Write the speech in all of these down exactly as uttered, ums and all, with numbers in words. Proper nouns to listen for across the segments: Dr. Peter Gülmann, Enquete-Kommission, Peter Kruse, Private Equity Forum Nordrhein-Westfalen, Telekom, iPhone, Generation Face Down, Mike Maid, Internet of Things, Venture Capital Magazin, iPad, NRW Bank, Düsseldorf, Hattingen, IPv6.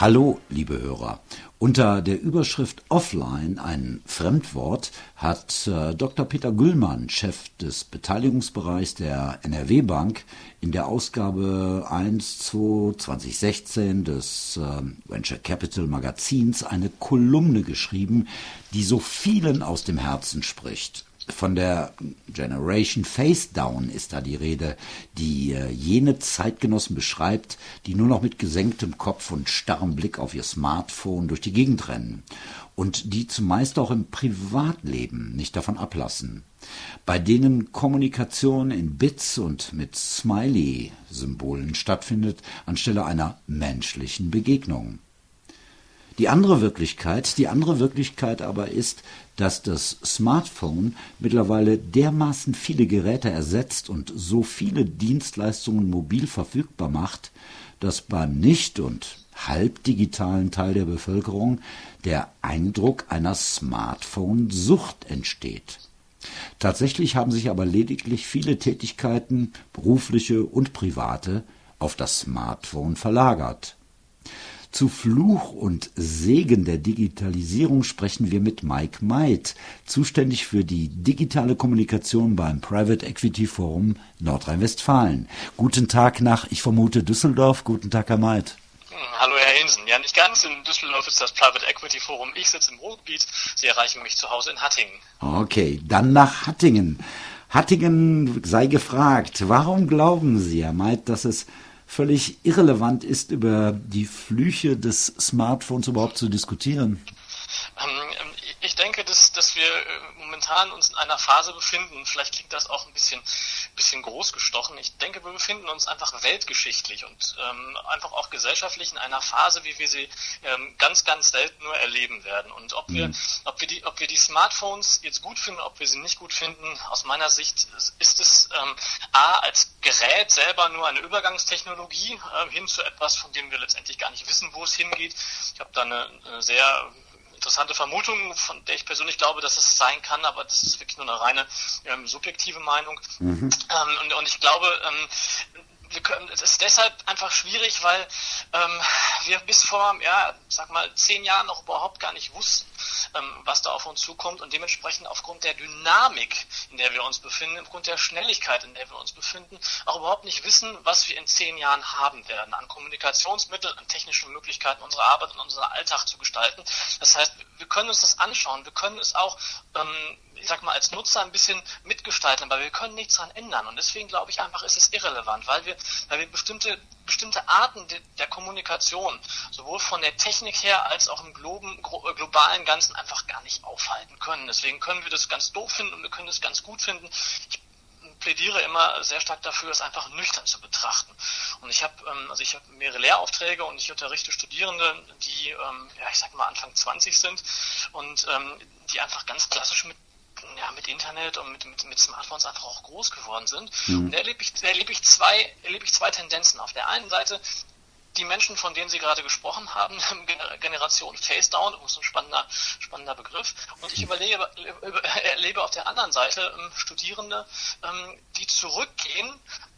Hallo, liebe Hörer. Unter der Überschrift Offline, ein Fremdwort, hat äh, Doktor Peter Gülmann, Chef des Beteiligungsbereichs der N R W Bank, in der Ausgabe eins zwei zwanzig sechzehn des äh, Venture Capital Magazins eine Kolumne geschrieben, die so vielen aus dem Herzen spricht. Von der Generation Face Down ist da die Rede, die jene Zeitgenossen beschreibt, die nur noch mit gesenktem Kopf und starrem Blick auf ihr Smartphone durch die Gegend rennen und die zumeist auch im Privatleben nicht davon ablassen, bei denen Kommunikation in Bits und mit Smiley-Symbolen stattfindet, anstelle einer menschlichen Begegnung. Die andere Wirklichkeit, die andere Wirklichkeit aber ist, dass das Smartphone mittlerweile dermaßen viele Geräte ersetzt und so viele Dienstleistungen mobil verfügbar macht, dass beim nicht- und halbdigitalen Teil der Bevölkerung der Eindruck einer Smartphone-Sucht entsteht. Tatsächlich haben sich aber lediglich viele Tätigkeiten, berufliche und private, auf das Smartphone verlagert. Zu Fluch und Segen der Digitalisierung sprechen wir mit Mike Maid, zuständig für die digitale Kommunikation beim Private Equity Forum Nordrhein-Westfalen. Guten Tag nach, ich vermute, Düsseldorf. Guten Tag, Herr Maid. Hallo, Herr Hinsen. Ja, nicht ganz. In Düsseldorf ist das Private Equity Forum. Ich sitze im Ruhrgebiet. Sie erreichen mich zu Hause in Hattingen. Okay, dann nach Hattingen. Hattingen sei gefragt, warum glauben Sie, Herr Maid, dass es völlig irrelevant ist, über die Flüche des Smartphones überhaupt zu diskutieren? Ich denke, dass, dass wir momentan uns in einer Phase befinden, vielleicht klingt das auch ein bisschen, bisschen groß gestochen, ich denke, wir befinden uns einfach weltgeschichtlich und ähm, einfach auch gesellschaftlich in einer Phase, wie wir sie ähm, ganz, ganz selten nur erleben werden. Und ob wir, mhm. ob wir die, ob wir die Smartphones jetzt gut finden, ob wir sie nicht gut finden, aus meiner Sicht ist es ähm, A, als Gerät selber nur eine Übergangstechnologie äh, hin zu etwas, von dem wir letztendlich gar nicht wissen, wo es hingeht. Ich habe da eine, eine sehr interessante Vermutung, von der ich persönlich glaube, dass es sein kann, aber das ist wirklich nur eine reine ähm, subjektive Meinung. Mhm. Ähm, und, und ich glaube, ähm, wir können, es ist deshalb einfach schwierig, weil ähm, wir bis vor, ja, sag mal, zehn Jahren noch überhaupt gar nicht wussten, was da auf uns zukommt, und dementsprechend aufgrund der Dynamik, in der wir uns befinden, aufgrund der Schnelligkeit, in der wir uns befinden, auch überhaupt nicht wissen, was wir in zehn Jahren haben werden, an Kommunikationsmitteln, an technischen Möglichkeiten, unsere Arbeit und unseren Alltag zu gestalten. Das heißt, wir können uns das anschauen, wir können es auch, ähm, ich sag mal, als Nutzer ein bisschen mitgestalten, aber wir können nichts daran ändern, und deswegen glaube ich einfach, ist es irrelevant, weil wir, weil wir bestimmte, bestimmte Arten de, der Kommunikation, sowohl von der Technik her als auch im Globen, gro, globalen Ganzen einfach gar nicht aufhalten können. Deswegen können wir das ganz doof finden und wir können das ganz gut finden. Ich plädiere immer sehr stark dafür, es einfach nüchtern zu betrachten. Und ich habe also ich habe mehrere Lehraufträge und ich unterrichte Studierende, die, ja, ich sag mal, Anfang zwanzig sind und die einfach ganz klassisch mit Ja, mit Internet und mit, mit, mit Smartphones einfach auch groß geworden sind. Mhm. Und da erlebe ich, da erlebe ich zwei, erlebe ich zwei Tendenzen. Auf der einen Seite die Menschen, von denen Sie gerade gesprochen haben, Generation Face Down, das ist ein spannender, spannender Begriff. Und ich überlebe, erlebe auf der anderen Seite Studierende, die zurückgehen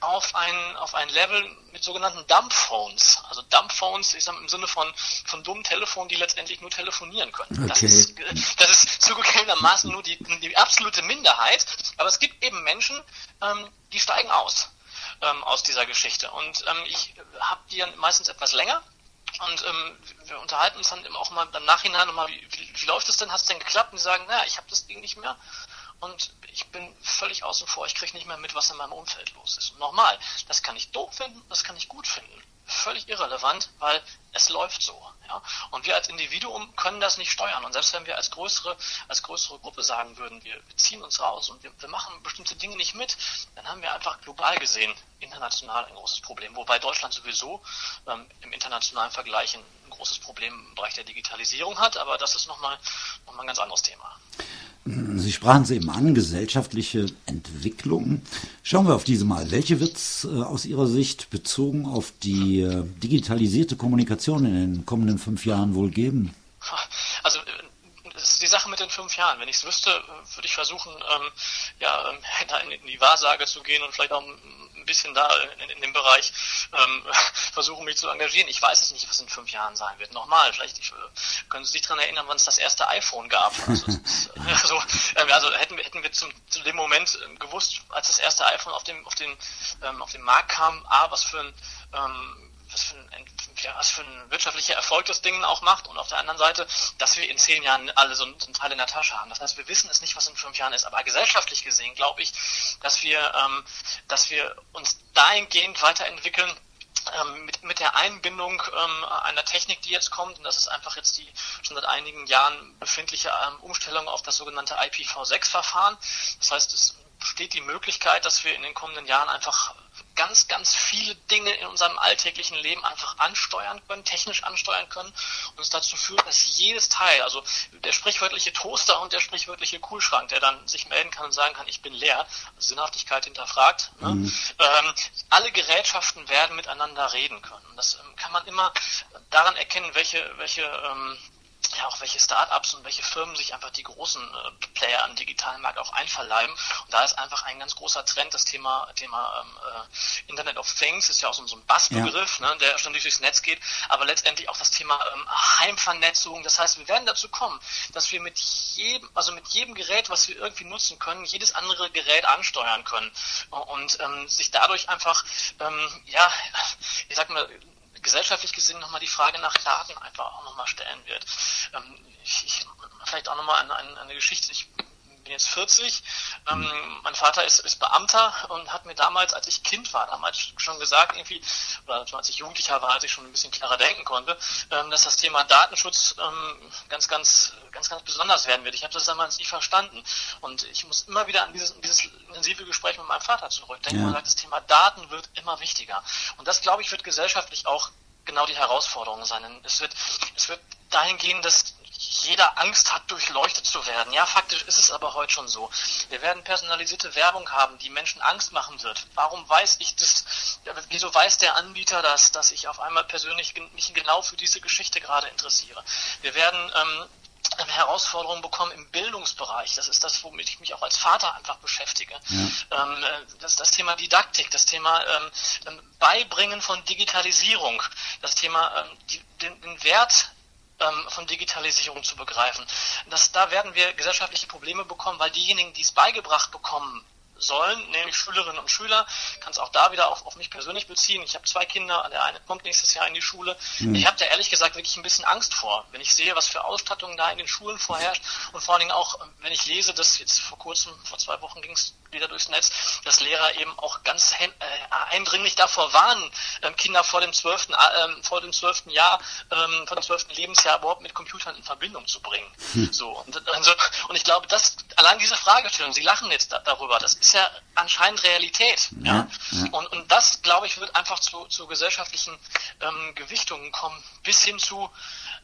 auf ein, auf ein Level mit sogenannten Dumbphones. Also Dumbphones, ich sag mal, im Sinne von, von dummen Telefonen, die letztendlich nur telefonieren können. Okay. Das ist, das ist zugegebenermaßen nur die, die absolute Minderheit. Aber es gibt eben Menschen, die steigen aus. Ähm, aus dieser Geschichte. Und ähm, ich habe die dann meistens etwas länger und ähm, wir unterhalten uns dann eben auch mal im Nachhinein nochmal, wie, wie, wie läuft es denn, hat es denn geklappt? Und die sagen, naja, ich habe das Ding nicht mehr und ich bin völlig außen vor, ich kriege nicht mehr mit, was in meinem Umfeld los ist. Und nochmal, das kann ich doof finden, das kann ich gut finden. Völlig irrelevant, weil es läuft so. Ja? Und wir als Individuum können das nicht steuern. Und selbst wenn wir als größere, als größere Gruppe sagen würden, wir ziehen uns raus und wir, wir machen bestimmte Dinge nicht mit, dann haben wir einfach global gesehen international ein großes Problem. Wobei Deutschland sowieso ähm, im internationalen Vergleich ein, ein großes Problem im Bereich der Digitalisierung hat. Aber das ist nochmal noch mal ein ganz anderes Thema. Sie sprachen es eben an, gesellschaftliche Entwicklungen. Schauen wir auf diese mal. Welche wird es äh, aus Ihrer Sicht bezogen auf die äh, digitalisierte Kommunikation in den kommenden fünf Jahren wohl geben? Also die Sache mit den fünf Jahren. Wenn ich es wüsste, würde ich versuchen, ähm, ja, in, in die Wahrsage zu gehen und vielleicht auch ein bisschen da in, in dem Bereich ähm, versuchen, mich zu engagieren. Ich weiß es nicht, was in fünf Jahren sein wird. Nochmal, vielleicht ich, können Sie sich daran erinnern, wann es das erste iPhone gab. Also, ist, also, äh, also hätten wir, hätten wir zum, zu dem Moment äh, gewusst, als das erste iPhone auf dem, auf den, ähm, auf den Markt kam, ah, was für ein ähm, Was für, ein, ja, was für ein wirtschaftlicher Erfolg das Ding auch macht, und auf der anderen Seite, dass wir in zehn Jahren alle so einen Teil in der Tasche haben. Das heißt, wir wissen es nicht, was in fünf Jahren ist, aber gesellschaftlich gesehen glaube ich, dass wir, ähm, dass wir uns dahingehend weiterentwickeln, ähm, mit, mit der Einbindung ähm, einer Technik, die jetzt kommt, und das ist einfach jetzt die schon seit einigen Jahren befindliche ähm, Umstellung auf das sogenannte I P v sechs Verfahren. Das heißt, es besteht die Möglichkeit, dass wir in den kommenden Jahren einfach ganz, ganz viele Dinge in unserem alltäglichen Leben einfach ansteuern können, technisch ansteuern können, und es dazu führt, dass jedes Teil, also der sprichwörtliche Toaster und der sprichwörtliche Kühlschrank, der dann sich melden kann und sagen kann, ich bin leer, also Sinnhaftigkeit hinterfragt, ne? Mhm. ähm, alle Gerätschaften werden miteinander reden können. Das ähm, kann man immer daran erkennen, welche, welche, ähm, ja, auch welche Startups und welche Firmen sich einfach die großen äh, Player am digitalen Markt auch einverleiben. Und da ist einfach ein ganz großer Trend, das Thema Thema ähm, Internet of Things, ist ja auch so, so ein Bassbegriff, ja, ne, der ständig durchs Netz geht, aber letztendlich auch das Thema ähm, Heimvernetzung. Das heißt, wir werden dazu kommen, dass wir mit jedem, also mit jedem Gerät, was wir irgendwie nutzen können, jedes andere Gerät ansteuern können und ähm, sich dadurch einfach, ähm, ja, ich sag mal, gesellschaftlich gesehen nochmal die Frage nach Daten einfach auch nochmal stellen wird. Ähm, ich, ich, vielleicht auch nochmal eine, eine, eine Geschichte. Ich bin jetzt vierzig, ähm, mein Vater ist, ist Beamter und hat mir damals, als ich Kind war, damals schon gesagt, irgendwie, oder als ich Jugendlicher war, als ich schon ein bisschen klarer denken konnte, ähm, dass das Thema Datenschutz ähm, ganz, ganz, ganz, ganz besonders werden wird. Ich habe das damals nie verstanden. Und ich muss immer wieder an dieses, dieses intensive Gespräch mit meinem Vater zurückdenken, ja, und sagt, das Thema Daten wird immer wichtiger. Und das, glaube ich, wird gesellschaftlich auch genau die Herausforderung sein. Es wird, es wird dahin gehen, dass jeder Angst hat, durchleuchtet zu werden. Ja, faktisch ist es aber heute schon so. Wir werden personalisierte Werbung haben, die Menschen Angst machen wird. Warum weiß ich das? Wieso weiß der Anbieter das, dass ich auf einmal persönlich mich genau für diese Geschichte gerade interessiere? Wir werden ähm, Herausforderungen bekommen im Bildungsbereich. Das ist das, womit ich mich auch als Vater einfach beschäftige. Ja. Ähm, das ist das Thema Didaktik, das Thema ähm, Beibringen von Digitalisierung, das Thema ähm, die, den, den Wert ähm, von Digitalisierung zu begreifen. Das, da werden wir gesellschaftliche Probleme bekommen, weil diejenigen, die es beigebracht bekommen sollen, nämlich Schülerinnen und Schüler, kann es auch da wieder auf, auf mich persönlich beziehen. Ich habe zwei Kinder, der eine kommt nächstes Jahr in die Schule. Mhm. Ich habe da ehrlich gesagt wirklich ein bisschen Angst vor, wenn ich sehe, was für Ausstattungen da in den Schulen vorherrscht, und vor allen Dingen auch, wenn ich lese, dass jetzt vor kurzem, vor zwei Wochen ging es wieder durchs Netz, dass Lehrer eben auch ganz äh, eindringlich davor warnen, äh, Kinder vor dem zwölften äh, vor dem zwölften Jahr, äh, vor dem zwölften Lebensjahr überhaupt mit Computern in Verbindung zu bringen. Mhm. So, und, also, und ich glaube, dass allein diese Fragestellung, Sie lachen jetzt da, darüber, das ist ja anscheinend Realität. Ja, ja. Und, und das, glaube ich, wird einfach zu, zu gesellschaftlichen ähm, Gewichtungen kommen, bis hin zu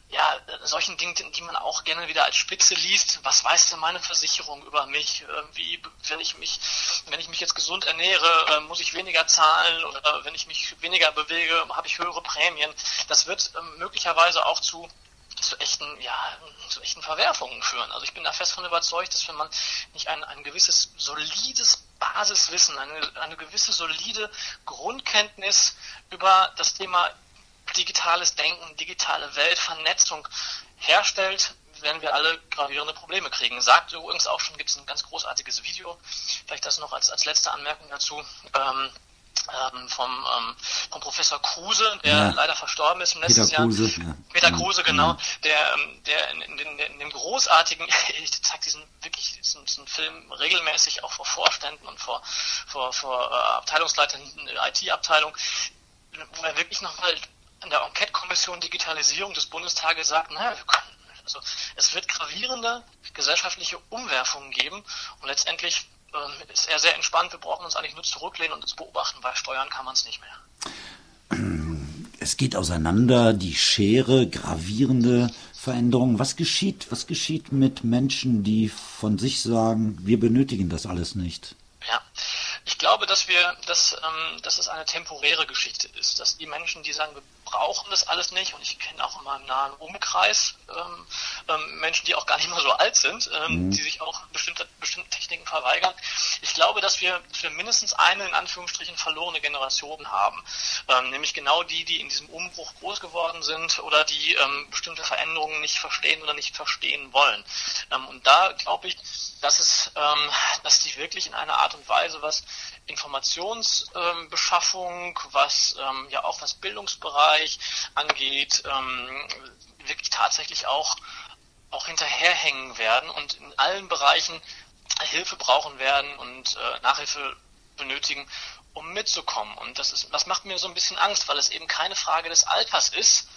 ja, solchen Dingen, die man auch gerne wieder als Spitze liest. Was weiß denn meine Versicherung über mich? Wie, wenn ich mich, wenn ich mich jetzt gesund ernähre, muss ich weniger zahlen, oder wenn ich mich weniger bewege, habe ich höhere Prämien. Das wird ähm, möglicherweise auch zu zu echten, ja, zu echten Verwerfungen führen. Also ich bin da fest von überzeugt, dass wenn man nicht ein, ein gewisses solides Basiswissen, eine, eine gewisse solide Grundkenntnis über das Thema digitales Denken, digitale Welt, Vernetzung herstellt, werden wir alle gravierende Probleme kriegen. Sagt übrigens auch schon, gibt es ein ganz großartiges Video, vielleicht das noch als, als letzte Anmerkung dazu, ähm, Ähm, vom, ähm, vom Professor Kruse, der ja. leider verstorben ist im letzten Peter Jahr. Kruse, ja. Peter Kruse, genau. Der, der in, in, in dem großartigen, ich zeige diesen wirklich diesen, diesen Film regelmäßig auch vor Vorständen und vor, vor, vor Abteilungsleitern der I T-Abteilung, wo er wirklich nochmal in der Enquete-Kommission Digitalisierung des Bundestages sagt, naja, wir können, also es wird gravierende gesellschaftliche Umwerfungen geben, und letztendlich ist er sehr entspannt. Wir brauchen uns eigentlich nur zurücklehnen und uns beobachten, weil steuern kann man es nicht mehr. Es geht auseinander, die Schere, gravierende Veränderungen. Was geschieht? Was geschieht mit Menschen, die von sich sagen, wir benötigen das alles nicht? Ja, Ich glaube, dass wir, dass, ähm, dass es eine temporäre Geschichte ist, dass die Menschen, die sagen, wir brauchen das alles nicht, und ich kenne auch in meinem nahen Umkreis ähm, ähm, Menschen, die auch gar nicht mal so alt sind, ähm, mhm. die sich auch bestimmte, bestimmte Techniken verweigern. Ich glaube, dass wir, dass wir mindestens eine, in Anführungsstrichen, verlorene Generation haben, ähm, nämlich genau die, die in diesem Umbruch groß geworden sind oder die ähm, bestimmte Veränderungen nicht verstehen oder nicht verstehen wollen. Ähm, und da glaube ich, dass es, ähm, dass die wirklich in einer Art und Weise, was Informationsbeschaffung, ähm, was ähm, ja auch was Bildungsbereich angeht, ähm, wirklich tatsächlich auch auch hinterherhängen werden und in allen Bereichen Hilfe brauchen werden und äh, Nachhilfe benötigen, um mitzukommen. Und das ist, das macht mir so ein bisschen Angst, weil es eben keine Frage des Alters ist.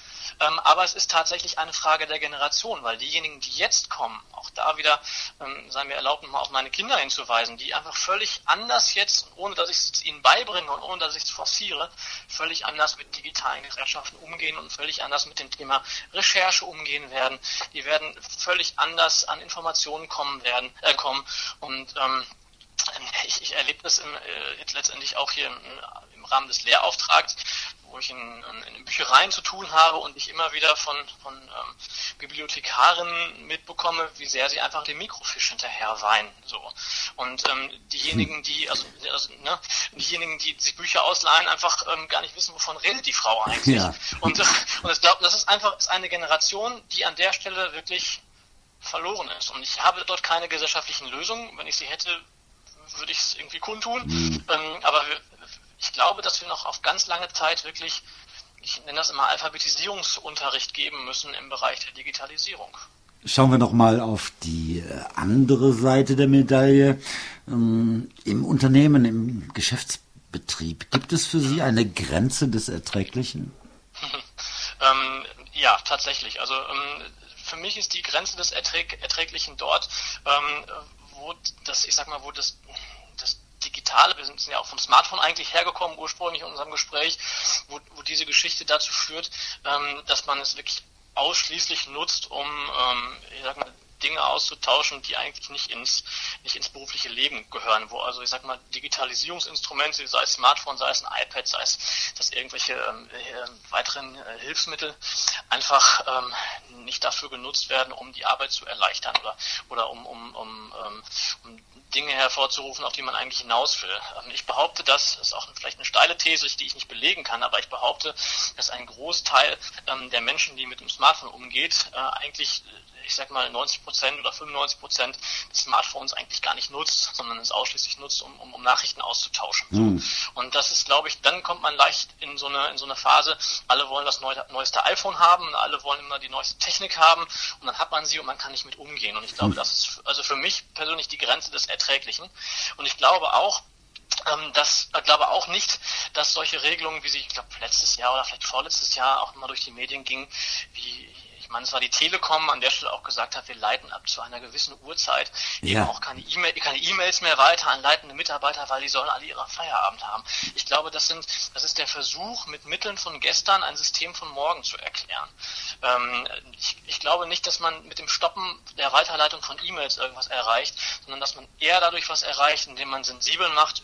Ähm, aber es ist tatsächlich eine Frage der Generation, weil diejenigen, die jetzt kommen, auch da wieder, ähm, seien wir erlaubt, nochmal auf meine Kinder hinzuweisen, die einfach völlig anders jetzt, ohne dass ich es ihnen beibringe und ohne dass ich es forciere, völlig anders mit digitalen Gesellschaften umgehen und völlig anders mit dem Thema Recherche umgehen werden. Die werden völlig anders an Informationen kommen werden, äh, kommen. Und ähm, ich, ich erlebe das im, äh, jetzt letztendlich auch hier im, im Rahmen des Lehrauftrags, wo ich in, in, in Büchereien zu tun habe und ich immer wieder von, von ähm, Bibliothekarinnen mitbekomme, wie sehr sie einfach dem Mikrofisch hinterher weinen. So. Und ähm, diejenigen, die also, also ne, diejenigen, die sich Bücher ausleihen, einfach ähm, gar nicht wissen, wovon redet die Frau eigentlich. Ja. Und, und ich glaube, das ist einfach ist eine Generation, die an der Stelle wirklich verloren ist. Und ich habe dort keine gesellschaftlichen Lösungen. Wenn ich sie hätte, würde ich es irgendwie kundtun. Mhm. Ähm, aber wir, Ich glaube, dass wir noch auf ganz lange Zeit wirklich, ich nenne das immer Alphabetisierungsunterricht geben müssen im Bereich der Digitalisierung. Schauen wir noch mal auf die andere Seite der Medaille. Im Unternehmen, im Geschäftsbetrieb, gibt es für Sie eine Grenze des Erträglichen? ähm, ja, tatsächlich. Also ähm, für mich ist die Grenze des Erträg- Erträglichen dort, ähm, wo das, ich sag mal, wo das... Digitale, wir sind ja auch vom Smartphone eigentlich hergekommen, ursprünglich in unserem Gespräch, wo, wo diese Geschichte dazu führt, ähm, dass man es wirklich ausschließlich nutzt, um ähm, ich sag mal, Dinge auszutauschen, die eigentlich nicht ins nicht ins berufliche Leben gehören, wo also ich sag mal Digitalisierungsinstrumente, sei es Smartphone, sei es ein iPad, sei es dass irgendwelche äh, weiteren äh, Hilfsmittel einfach ähm, nicht dafür genutzt werden, um die Arbeit zu erleichtern oder oder um um um, ähm, um Dinge hervorzurufen, auf die man eigentlich hinaus will. Ähm, ich behaupte, das ist auch vielleicht eine steile These, die ich nicht belegen kann, aber ich behaupte, dass ein Großteil ähm, der Menschen, die mit dem Smartphone umgeht, äh, eigentlich ich sag mal neunzig Prozent oder fünfundneunzig Prozent des Smartphones eigentlich gar nicht nutzt, sondern es ausschließlich nutzt, um, um, um Nachrichten auszutauschen. Mhm. Und das ist, glaube ich, dann kommt man leicht in so eine in so eine Phase, alle wollen das neu, neueste iPhone haben, alle wollen immer die neueste Technik haben und dann hat man sie und man kann nicht mit umgehen. Und ich glaube, mhm. das ist also für mich persönlich die Grenze des Erträglichen. Und ich glaube auch, Ähm, das äh, glaube auch nicht, dass solche Regelungen, wie sie, ich glaube, letztes Jahr oder vielleicht vorletztes Jahr auch immer durch die Medien gingen, wie, ich meine, es war die Telekom, an der Stelle auch gesagt hat, wir leiten ab zu einer gewissen Uhrzeit ja. eben auch keine E-Mail, keine E-Mails mehr weiter an leitende Mitarbeiter, weil die sollen alle ihren Feierabend haben. Ich glaube, das sind, das ist der Versuch, mit Mitteln von gestern ein System von morgen zu erklären. Ähm, ich, ich glaube nicht, dass man mit dem Stoppen der Weiterleitung von E-Mails irgendwas erreicht, sondern dass man eher dadurch was erreicht, indem man sensibel macht,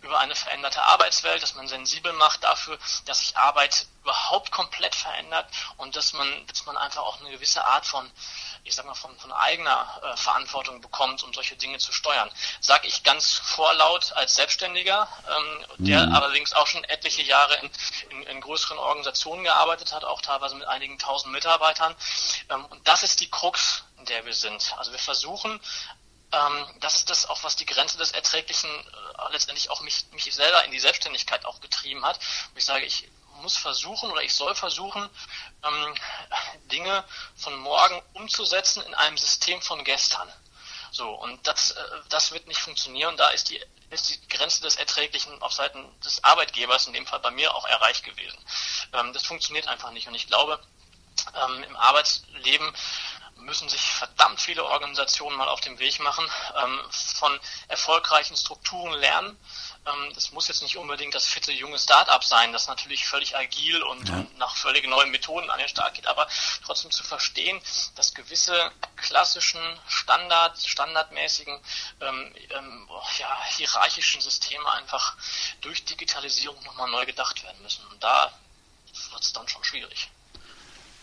über eine veränderte Arbeitswelt, dass man sensibel macht dafür, dass sich Arbeit überhaupt komplett verändert und dass man, dass man einfach auch eine gewisse Art von, ich sag mal, von, von eigener äh, Verantwortung bekommt, um solche Dinge zu steuern. Sag ich ganz vorlaut als Selbstständiger, ähm, der mhm. allerdings auch schon etliche Jahre in, in, in größeren Organisationen gearbeitet hat, auch teilweise mit einigen tausend Mitarbeitern. Ähm, und das ist die Krux, in der wir sind. Also wir versuchen, Ähm, das ist das auch, was die Grenze des Erträglichen äh, letztendlich auch mich, mich selber in die Selbstständigkeit auch getrieben hat. Und ich sage, ich muss versuchen oder ich soll versuchen, ähm, Dinge von morgen umzusetzen in einem System von gestern. So, und das, äh, das wird nicht funktionieren. Da ist die, ist die Grenze des Erträglichen auf Seiten des Arbeitgebers, in dem Fall bei mir, auch erreicht gewesen. Ähm, das funktioniert einfach nicht. Und ich glaube, ähm, im Arbeitsleben müssen sich verdammt viele Organisationen mal auf den Weg machen, ähm, von erfolgreichen Strukturen lernen, Das muss jetzt nicht unbedingt das fitte junge Start-up sein, das natürlich völlig agil und ja. nach völlig neuen Methoden an den Start geht, aber trotzdem zu verstehen, dass gewisse klassischen Standard, standardmäßigen, ähm, ähm, ja, hierarchischen Systeme einfach durch Digitalisierung nochmal neu gedacht werden müssen. Und da wird es dann schon schwierig.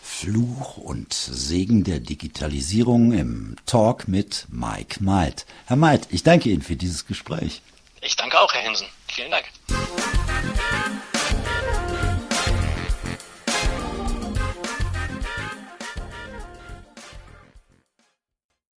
Fluch und Segen der Digitalisierung im Talk mit Mike Maid. Herr Maid, ich danke Ihnen für dieses Gespräch. Ich danke auch, Herr Hensen. Vielen Dank.